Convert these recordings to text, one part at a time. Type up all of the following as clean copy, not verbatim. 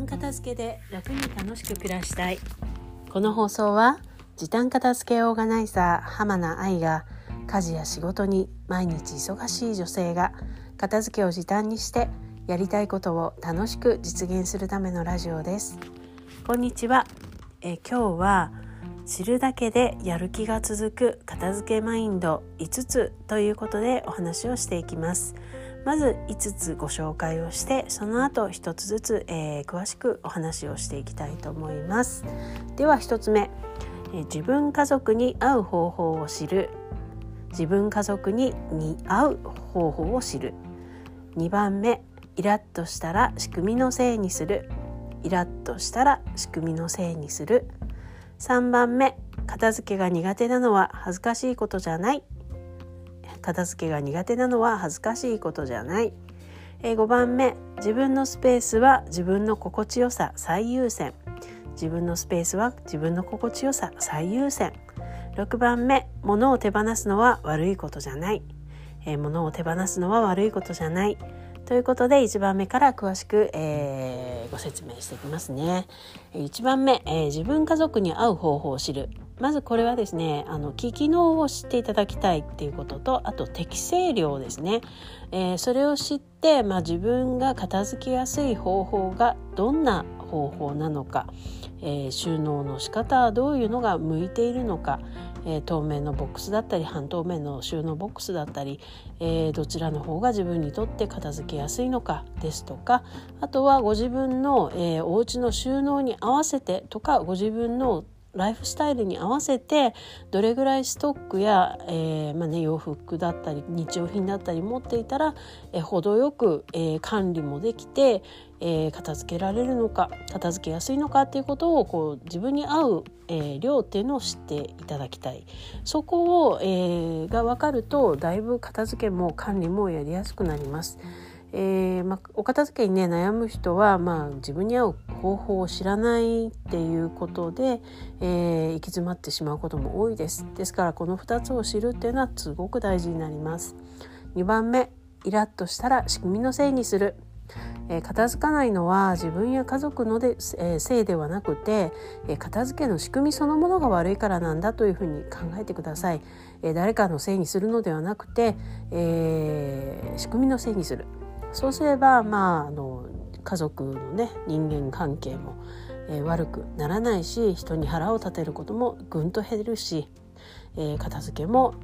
単片付けで楽に楽しく暮らしたい。この放送は時短片付けオーガナイザー浜名愛が、家事や仕事に毎日忙しい女性が片付けを時短にしてやりたいことを楽しく実現するためのラジオです。こんにちは。今日は知るだけでやる気が続く片付けマインド5つということでお話をしていきます。まず5つご紹介をして、その後1つずつ、詳しくお話をしていきたいと思います。では1つ目、自分家族に合う方法を知る。自分家族に合う方法を知る。2番目、イラッとしたら仕組みのせいにする。イラッとしたら仕組みのせいにする。3番目、片付けが苦手なのは恥ずかしいことじゃない。片付けが苦手なのは恥ずかしいことじゃない。5番目、自分のスペースは自分の心地よさ最優先。自分のスペースは自分の心地よさ最優先。6番目、物を手放すのは悪いことじゃない。物を手放すのは悪いことじゃないということで、1番目から詳しく、ご説明していきますね。1番目、自分家族に合う方法を知る。まずこれはですね、機機能を知っていただきたいっていうことと、あと適正量ですね。それを知って、自分が片付けやすい方法がどんな方法なのか、収納の仕方はどういうのが向いているのか、透明のボックスだったり半透明の収納ボックスだったり、どちらの方が自分にとって片付けやすいのかですとか、あとはご自分の、お家の収納に合わせてとか、ご自分のライフスタイルに合わせてどれぐらいストックや、洋服だったり日用品だったり持っていたら、程よく、管理もできて、片付けられるのか片付けやすいのかっていうことを自分に合う、量っていうのを知っていただきたい。そこを、が分かるとだいぶ片付けも管理もやりやすくなります。お片付けに、悩む人は、自分に合う方法を知らないっていうことで、行き詰まってしまうことも多いです。ですからこの2つを知るっていうのはすごく大事になります。2番目、イラッとしたら仕組みのせいにする。片付かないのは自分や家族のせいではなくて、片付けの仕組みそのものが悪いからなんだというふうに考えてください。誰かのせいにするのではなくて、仕組みのせいにする。そうすれば、家族の人間関係も、悪くならないし、人に腹を立てることもぐんと減るし、片付けも、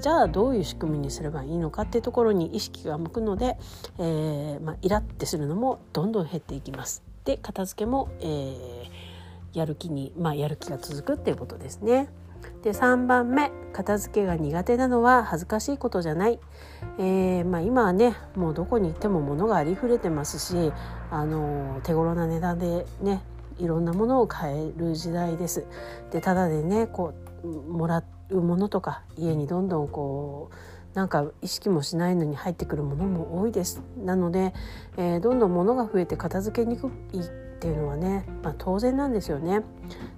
じゃあどういう仕組みにすればいいのかっていうところに意識が向くので、イラッてするのもどんどん減っていきます。で、片付けも、やる気が続くっていうことですね。で、3番目、片付けが苦手なのは恥ずかしいことじゃない。今はもうどこに行っても物がありふれてますし、手頃な値段でいろんなものを買える時代です。で、ただでもらうものとか、家にどんどん意識もしないのに入ってくるものも多いです。なので、どんどん物が増えて片付けにくいっていうのは当然なんですよね。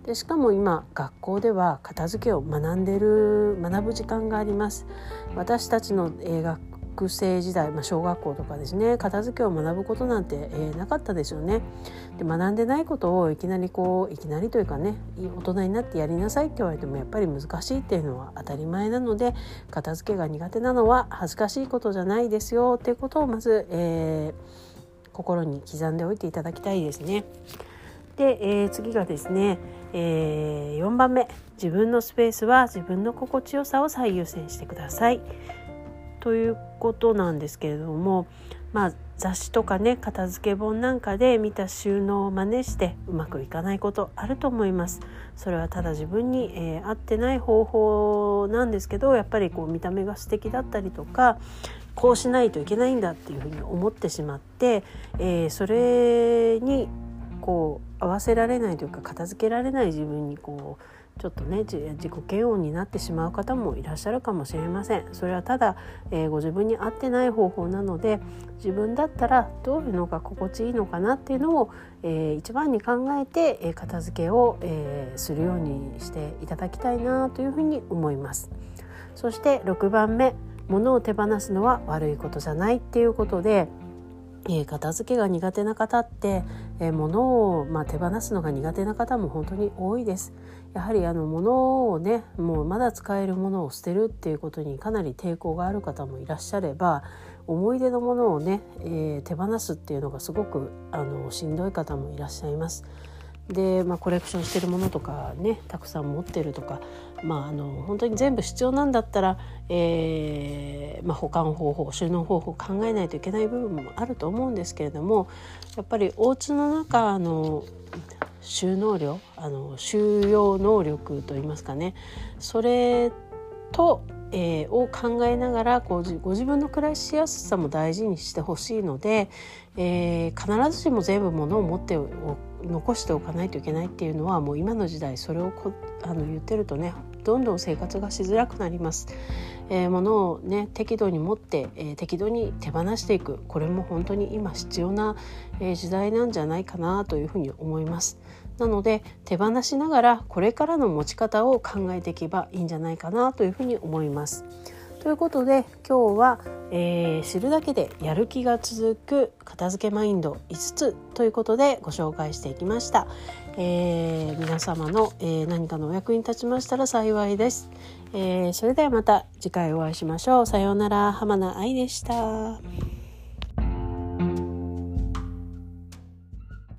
で、しかも今学校では片付けを学ぶ時間があります。私たちの学生時代、小学校とかですね、片付けを学ぶことなんて、なかったですよね。で、学んでないことをいきなりというか大人になってやりなさいって言われてもやっぱり難しいっていうのは当たり前なので、片付けが苦手なのは恥ずかしいことじゃないですよっていうことをまず、心に刻んでおいていただきたいですね。で、次がですね、4番目、自分のスペースは自分の心地よさを最優先してくださいということなんですけれども、雑誌とか片付け本なんかで見た収納を真似してうまくいかないことあると思います。それはただ自分に、合ってない方法なんですけど、やっぱり見た目が素敵だったりとか、こうしないといけないんだっていうふうに思ってしまって、それに合わせられないというか、片付けられない自分にちょっと自己嫌悪になってしまう方もいらっしゃるかもしれません。それはただ、ご自分に合ってない方法なので、自分だったらどういうのが心地いいのかなっていうのを、一番に考えて、片付けを、するようにしていただきたいなというふうに思います。そして6番目、物を手放すのは悪いことじゃないっていうことで、片付けが苦手な方って、物を、手放すのが苦手な方も本当に多いです。やはり物をね、もうまだ使えるものを捨てるっていうことにかなり抵抗がある方もいらっしゃれば、思い出のものをね、手放すっていうのがすごくしんどい方もいらっしゃいます。で、コレクションしてるものとかね、たくさん持ってるとか、本当に全部必要なんだったら、保管方法、収納方法を考えないといけない部分もあると思うんですけれども、やっぱりお家の中の収納量、収容能力といいますかね、それと、を考えながらご自分の暮らしやすさも大事にしてほしいので、必ずしも全部物を持って残しておかないといけないっていうのは、もう今の時代それを言ってるとね、どんどん生活がしづらくなります。物をね、適度に持って、適度に手放していく、これも本当に今必要な、時代なんじゃないかなというふうに思います。なので手放しながらこれからの持ち方を考えていけばいいんじゃないかなというふうに思います。ということで今日は、知るだけでやる気が続く片付けマインド5つということでご紹介していきました。皆様の、何かのお役に立ちましたら幸いです。それではまた次回お会いしましょう。さようなら。浜名愛でした。